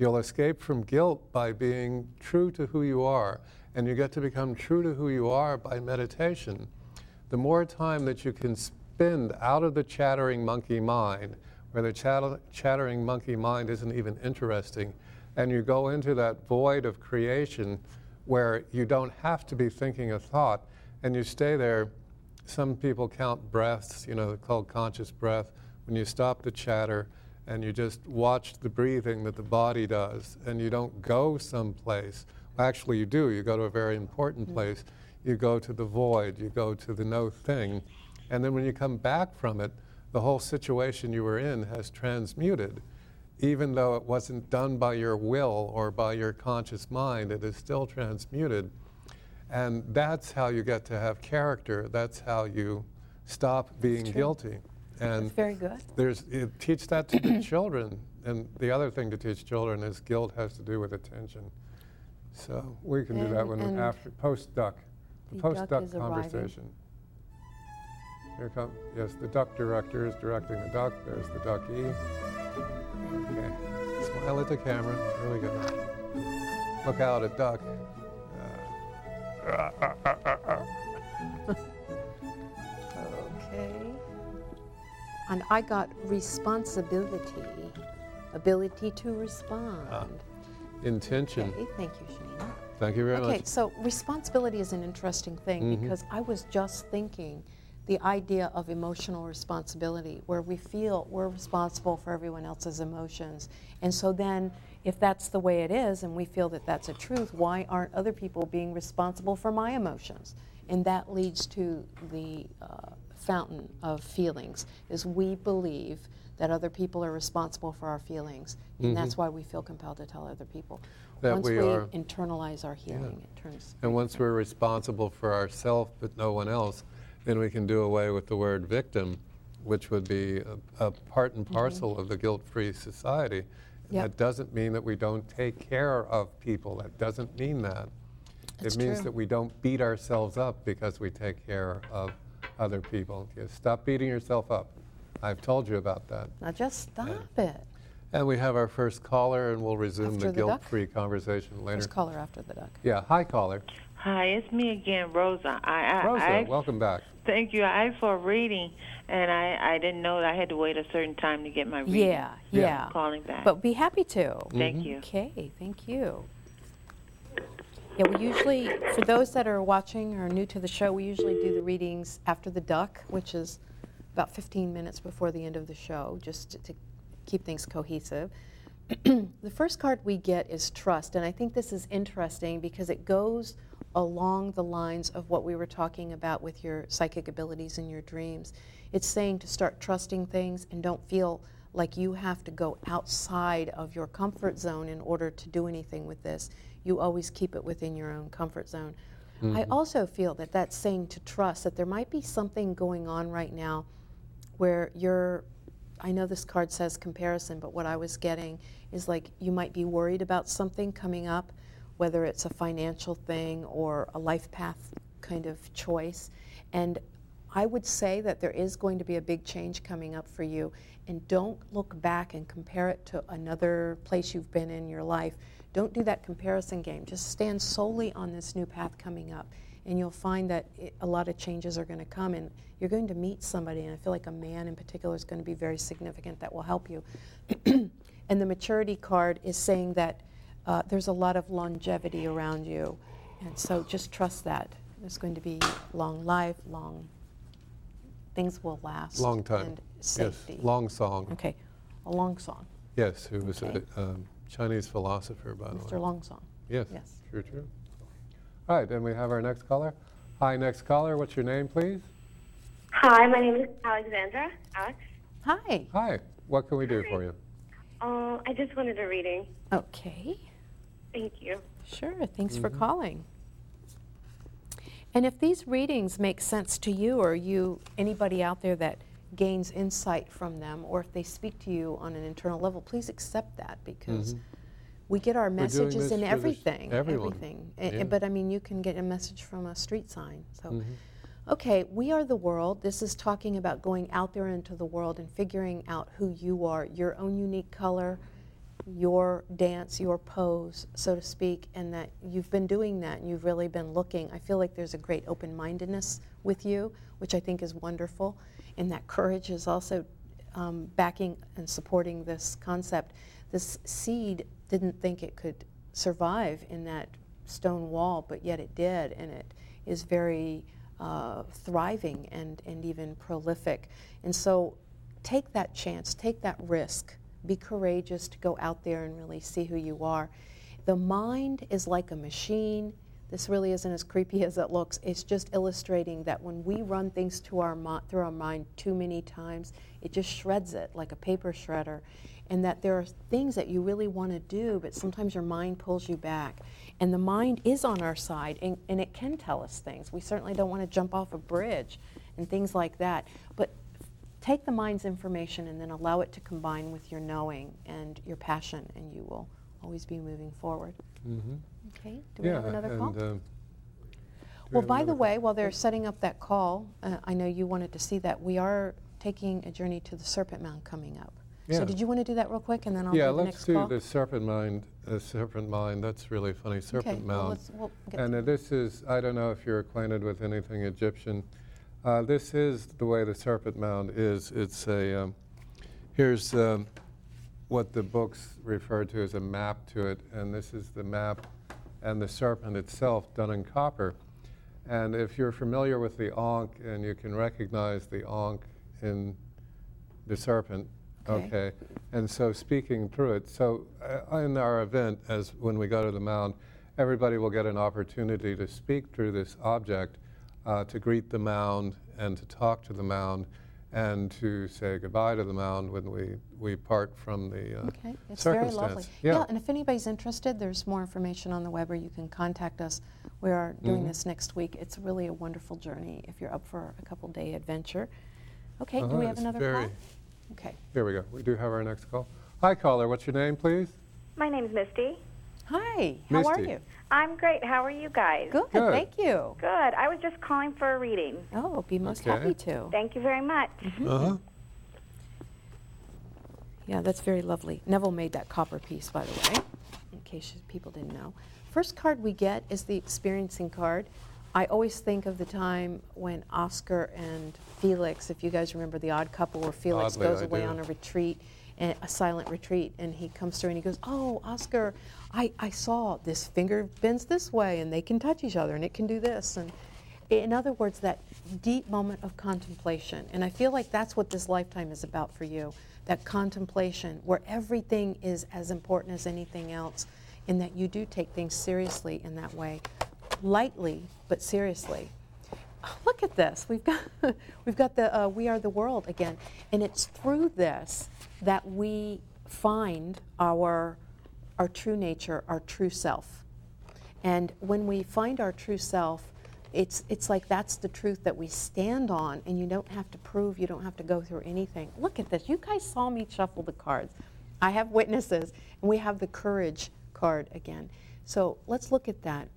You'll escape from guilt by being true to who you are, and you get to become true to who you are by meditation. The more time that you can spend out of the chattering monkey mind, where the chattering monkey mind isn't even interesting, and you go into that void of creation where you don't have to be thinking a thought, and you stay there. Some people count breaths, you know, called conscious breath, when you stop the chatter and you just watch the breathing that the body does, and you don't go someplace. Actually, you do. You go to a very important place. You go to the void. You go to the no thing. And then when you come back from it, the whole situation you were in has transmuted. Even though it wasn't done by your will or by your conscious mind, it is still transmuted. And that's how you get to have character. That's how you stop being guilty. And that's very good. Teach that to the children. And the other thing to teach children is guilt has to do with attention. So we can do that when after post-duck. The post-duck conversation. Arriving. Here comes, yes, the duck director is directing the duck. There's the ducky. Okay, smile at the camera. Here we go. Look out at duck. Okay. And I got ability to respond. Intention. Okay, thank you, Shanina. Thank you very much. Okay, so responsibility is an interesting thing because I was just thinking the idea of emotional responsibility, where we feel we're responsible for everyone else's emotions. And so then, if that's the way it is, and we feel that that's a truth, why aren't other people being responsible for my emotions? And that leads to the fountain of feelings, is we believe that other people are responsible for our feelings. And that's why we feel compelled to tell other people. That once we internalize our healing, it turns... And once we're responsible for ourselves but no one else, then we can do away with the word victim, which would be a part and parcel of the guilt-free society. Yep. That doesn't mean that we don't take care of people. That doesn't mean that. That's true. It means that we don't beat ourselves up because we take care of other people. You stop beating yourself up. I've told you about that. Now just stop it. And we have our first caller, and we'll resume the guilt-free conversation later. First caller after the duck. Yeah, hi, caller. Hi, it's me again, Rosa. Rosa, welcome back. Thank you. I asked for a reading, and I didn't know that I had to wait a certain time to get my reading. Yeah. Calling back. But be happy to. Thank you. Okay, thank you. Yeah, we usually, for those that are watching or new to the show, we usually do the readings after the duck, which is about 15 minutes before the end of the show, just to keep things cohesive. The first card we get is trust, and I think this is interesting because it goes along the lines of what we were talking about with your psychic abilities and your dreams. It's saying to start trusting things and don't feel like you have to go outside of your comfort zone in order to do anything with this. You always keep it within your own comfort zone. Mm-hmm. I also feel that that's saying to trust that there might be something going on right now where you're, I know this card says comparison, but what I was getting is like you might be worried about something coming up, whether it's a financial thing or a life path kind of choice. And I would say that there is going to be a big change coming up for you. And don't look back and compare it to another place you've been in your life. Don't do that comparison game. Just stand solely on this new path coming up. And you'll find that a lot of changes are going to come, and you're going to meet somebody, and I feel like a man in particular is going to be very significant that will help you. And the maturity card is saying that there's a lot of longevity around you, and so just trust that. There's going to be long life, long things will last. Long time. And safety. Yes, long song. Okay, a long song. Yes, who was a Chinese philosopher, by the way. Mr. Long Song. Yes. True. All right, and we have our next caller. Hi, next caller. What's your name, please? Hi, my name is Alexandra. Alex. Hi. Hi. What can we do for you? I just wanted a reading. Okay. Thank you. Sure. Thanks for calling. And if these readings make sense to you, or you, anybody out there that gains insight from them, or if they speak to you on an internal level, please accept that, because we get our messages in everything. But I mean, you can get a message from a street sign. So, okay, we are the world. This is talking about going out there into the world and figuring out who you are, your own unique color, your dance, your pose, so to speak, and that you've been doing that and you've really been looking. I feel like there's a great open-mindedness with you, which I think is wonderful. And that courage is also backing and supporting this concept. This seed didn't think it could survive in that stone wall, but yet it did, and it is very thriving and even prolific. And so take that chance, take that risk, be courageous to go out there and really see who you are. The mind is like a machine. This really isn't as creepy as it looks. It's just illustrating that when we run things to our through our mind too many times, it just shreds it like a paper shredder, and that there are things that you really want to do, but sometimes your mind pulls you back. And the mind is on our side, and it can tell us things. We certainly don't want to jump off a bridge and things like that. But take the mind's information and then allow it to combine with your knowing and your passion, and you will always be moving forward. Okay, do we have another call? Well, by the way, while they're setting up that call, I know you wanted to see that. We are taking a journey to the Serpent Mound coming up. Yeah. So did you want to do that real quick, and then I'll do the next call? Yeah, let's do the Serpent Mound. That's really funny, Serpent Mound. Well, and this is, I don't know if you're acquainted with anything Egyptian. This is the way the Serpent Mound is. It's a, here's what the books refer to as a map to it, and this is the map and the serpent itself done in copper. And if you're familiar with the ankh, and you can recognize the ankh in the serpent, okay. And so speaking through it, so in our event, as when we go to the mound, everybody will get an opportunity to speak through this object, to greet the mound and to talk to the mound and to say goodbye to the mound when we part from the it's circumstance. Very lovely. Yeah, and if anybody's interested, there's more information on the web, or you can contact us. We are doing this next week. It's really a wonderful journey if you're up for a couple-day adventure. Okay, do we have another call? Okay. Here we go. We do have our next call. Hi, caller. What's your name, please? My name's Misty. Hi. Misty. How are you? I'm great. How are you guys? Good. Thank you. Good. I was just calling for a reading. Oh, I'll be most happy to. Thank you very much. Mm-hmm. Yeah, that's very lovely. Neville made that copper piece, by the way, in case people didn't know. First card we get is the experiencing card. I always think of the time when Oscar and Felix, if you guys remember The Odd Couple, where Felix goes away on a retreat, a silent retreat, and he comes through and he goes, oh, Oscar, I saw this finger bends this way, and they can touch each other, and it can do this. And in other words, that deep moment of contemplation. And I feel like that's what this lifetime is about for you, that contemplation where everything is as important as anything else, and that you do take things seriously in that way. Lightly, but seriously. Oh, look at this. We've got the We Are the World again, and it's through this that we find our true nature, our true self. And when we find our true self, it's like that's the truth that we stand on, and you don't have to prove, you don't have to go through anything. Look at this. You guys saw me shuffle the cards. I have witnesses, and we have the courage card again. So let's look at that.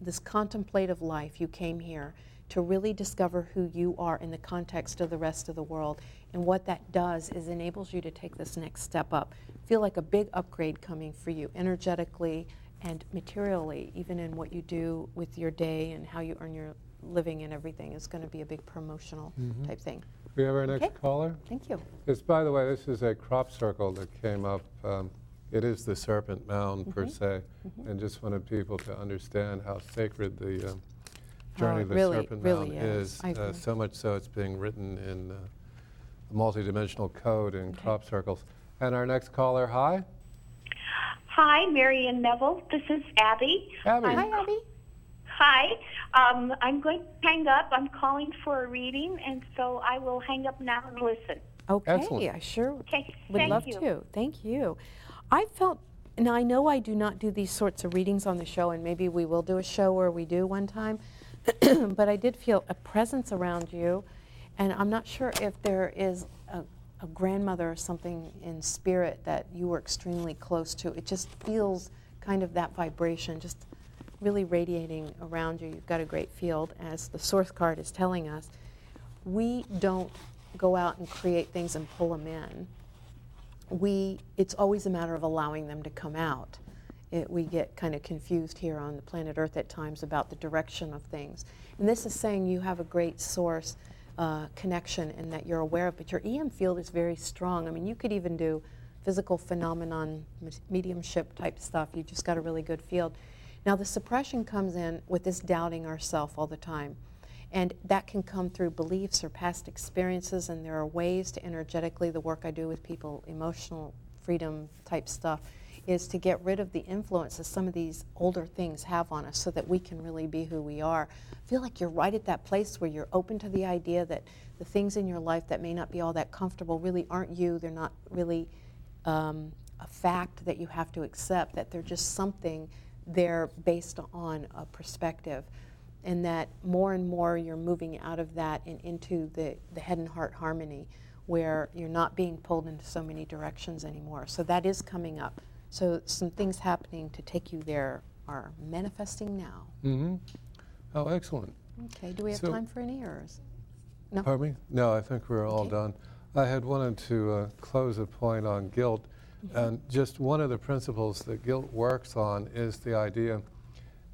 This contemplative life, you came here to really discover who you are in the context of the rest of the world, and what that does is enables you to take this next step up. Feel like a big upgrade coming for you energetically and materially, even in what you do with your day and how you earn your living and everything. It's going to be a big promotional type thing. We have our next caller. Thank you. This, by the way, this is a crop circle that came up. It is the Serpent Mound per se, and just wanted people to understand how sacred the journey of the Serpent Mound is. So much so it's being written in multidimensional code in crop circles. And our next caller, hi. Hi, Mary and Neville. This is Abby. Abby. Hi, Abby. Hi. I'm going to hang up. I'm calling for a reading, and so I will hang up now and listen. Okay. Excellent. I sure would love to. Thank you. I felt, and I know I do not do these sorts of readings on the show, and maybe we will do a show where we do one time, but I did feel a presence around you, and I'm not sure if there is a grandmother or something in spirit that you were extremely close to. It just feels kind of that vibration just really radiating around you. You've got a great field, as the source card is telling us. We don't go out and create things and pull them in. It's always a matter of allowing them to come out. We get kind of confused here on the planet Earth at times about the direction of things. And this is saying you have a great source connection and that you're aware of, but your EM field is very strong. I mean, you could even do physical phenomenon, mediumship type stuff. You just got a really good field. Now the suppression comes in with this doubting ourself all the time. And that can come through beliefs or past experiences, and there are ways to energetically, the work I do with people, emotional freedom type stuff, is to get rid of the influences some of these older things have on us so that we can really be who we are. I feel like you're right at that place where you're open to the idea that the things in your life that may not be all that comfortable really aren't you. They're not really a fact that you have to accept, that they're just something there based on a perspective. And that more and more you're moving out of that and into the head and heart harmony, where you're not being pulled into so many directions anymore. So that is coming up. So some things happening to take you there are manifesting now. Mm-hmm. Oh, excellent. Okay, do we have time for any errors? No? Pardon me? No, I think we're all done. I had wanted to close a point on guilt. And just one of the principles that guilt works on is the idea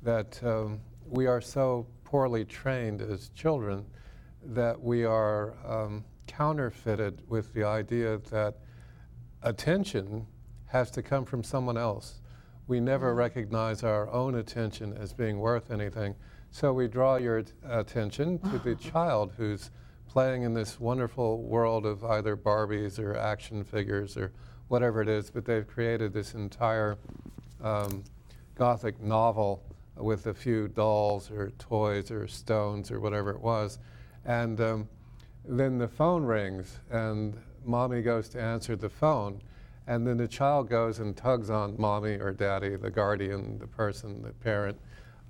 that we are so poorly trained as children that we are counterfeited with the idea that attention has to come from someone else. We never recognize our own attention as being worth anything. So we draw your attention to the child who's playing in this wonderful world of either Barbies or action figures or whatever it is, but they've created this entire Gothic novel with a few dolls or toys or stones or whatever it was. And then the phone rings and mommy goes to answer the phone, and then the child goes and tugs on mommy or daddy, the guardian, the person, the parent,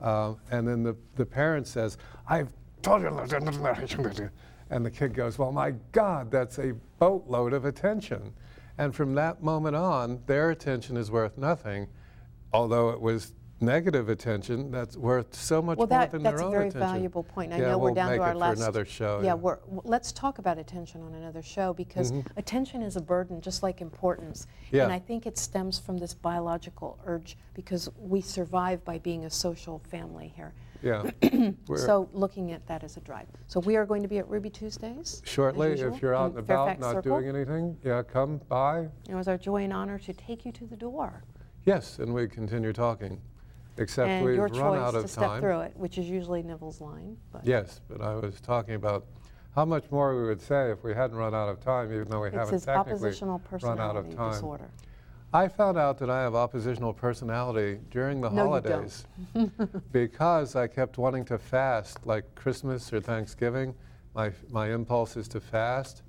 and then the parent says, I've told you, And the kid goes, well, my God, that's a boatload of attention. And from that moment on, their attention is worth nothing, although it was negative attention that's worth so much more than their own attention. Well, that's a very valuable point. I know we're down to our last... Yeah, we'll make it for another show. Yeah, let's talk about attention on another show, because attention is a burden, just like importance. Yeah. And I think it stems from this biological urge, because we survive by being a social family here. Yeah. So looking at that as a drive. So we are going to be at Ruby Tuesdays shortly. If you're out and about, not doing anything, yeah, come by. It was our joy and honor to take you to the door. Yes, and we continue talking. Except we've run out of time. And your choice to step through it, which is usually Neville's line. But yes, but I was talking about how much more we would say if we hadn't run out of time, even though we haven't technically run out of time. Disorder. I found out that I have oppositional personality during the holidays. You don't. Because I kept wanting to fast, like Christmas or Thanksgiving. My impulse is to fast,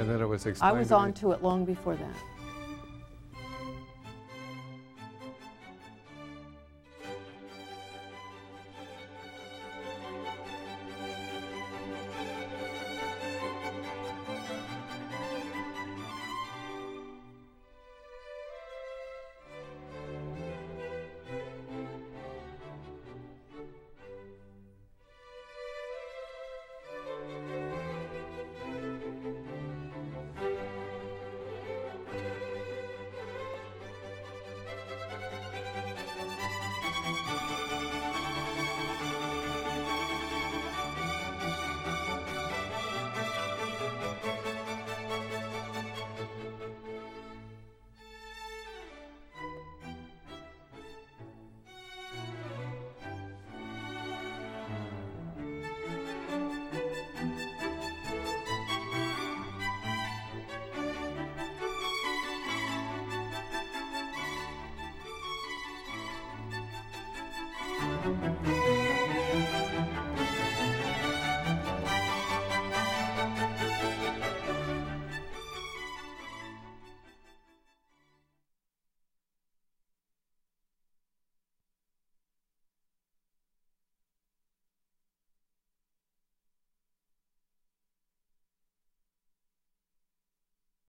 and then it was explained to me. I was on to it long before that.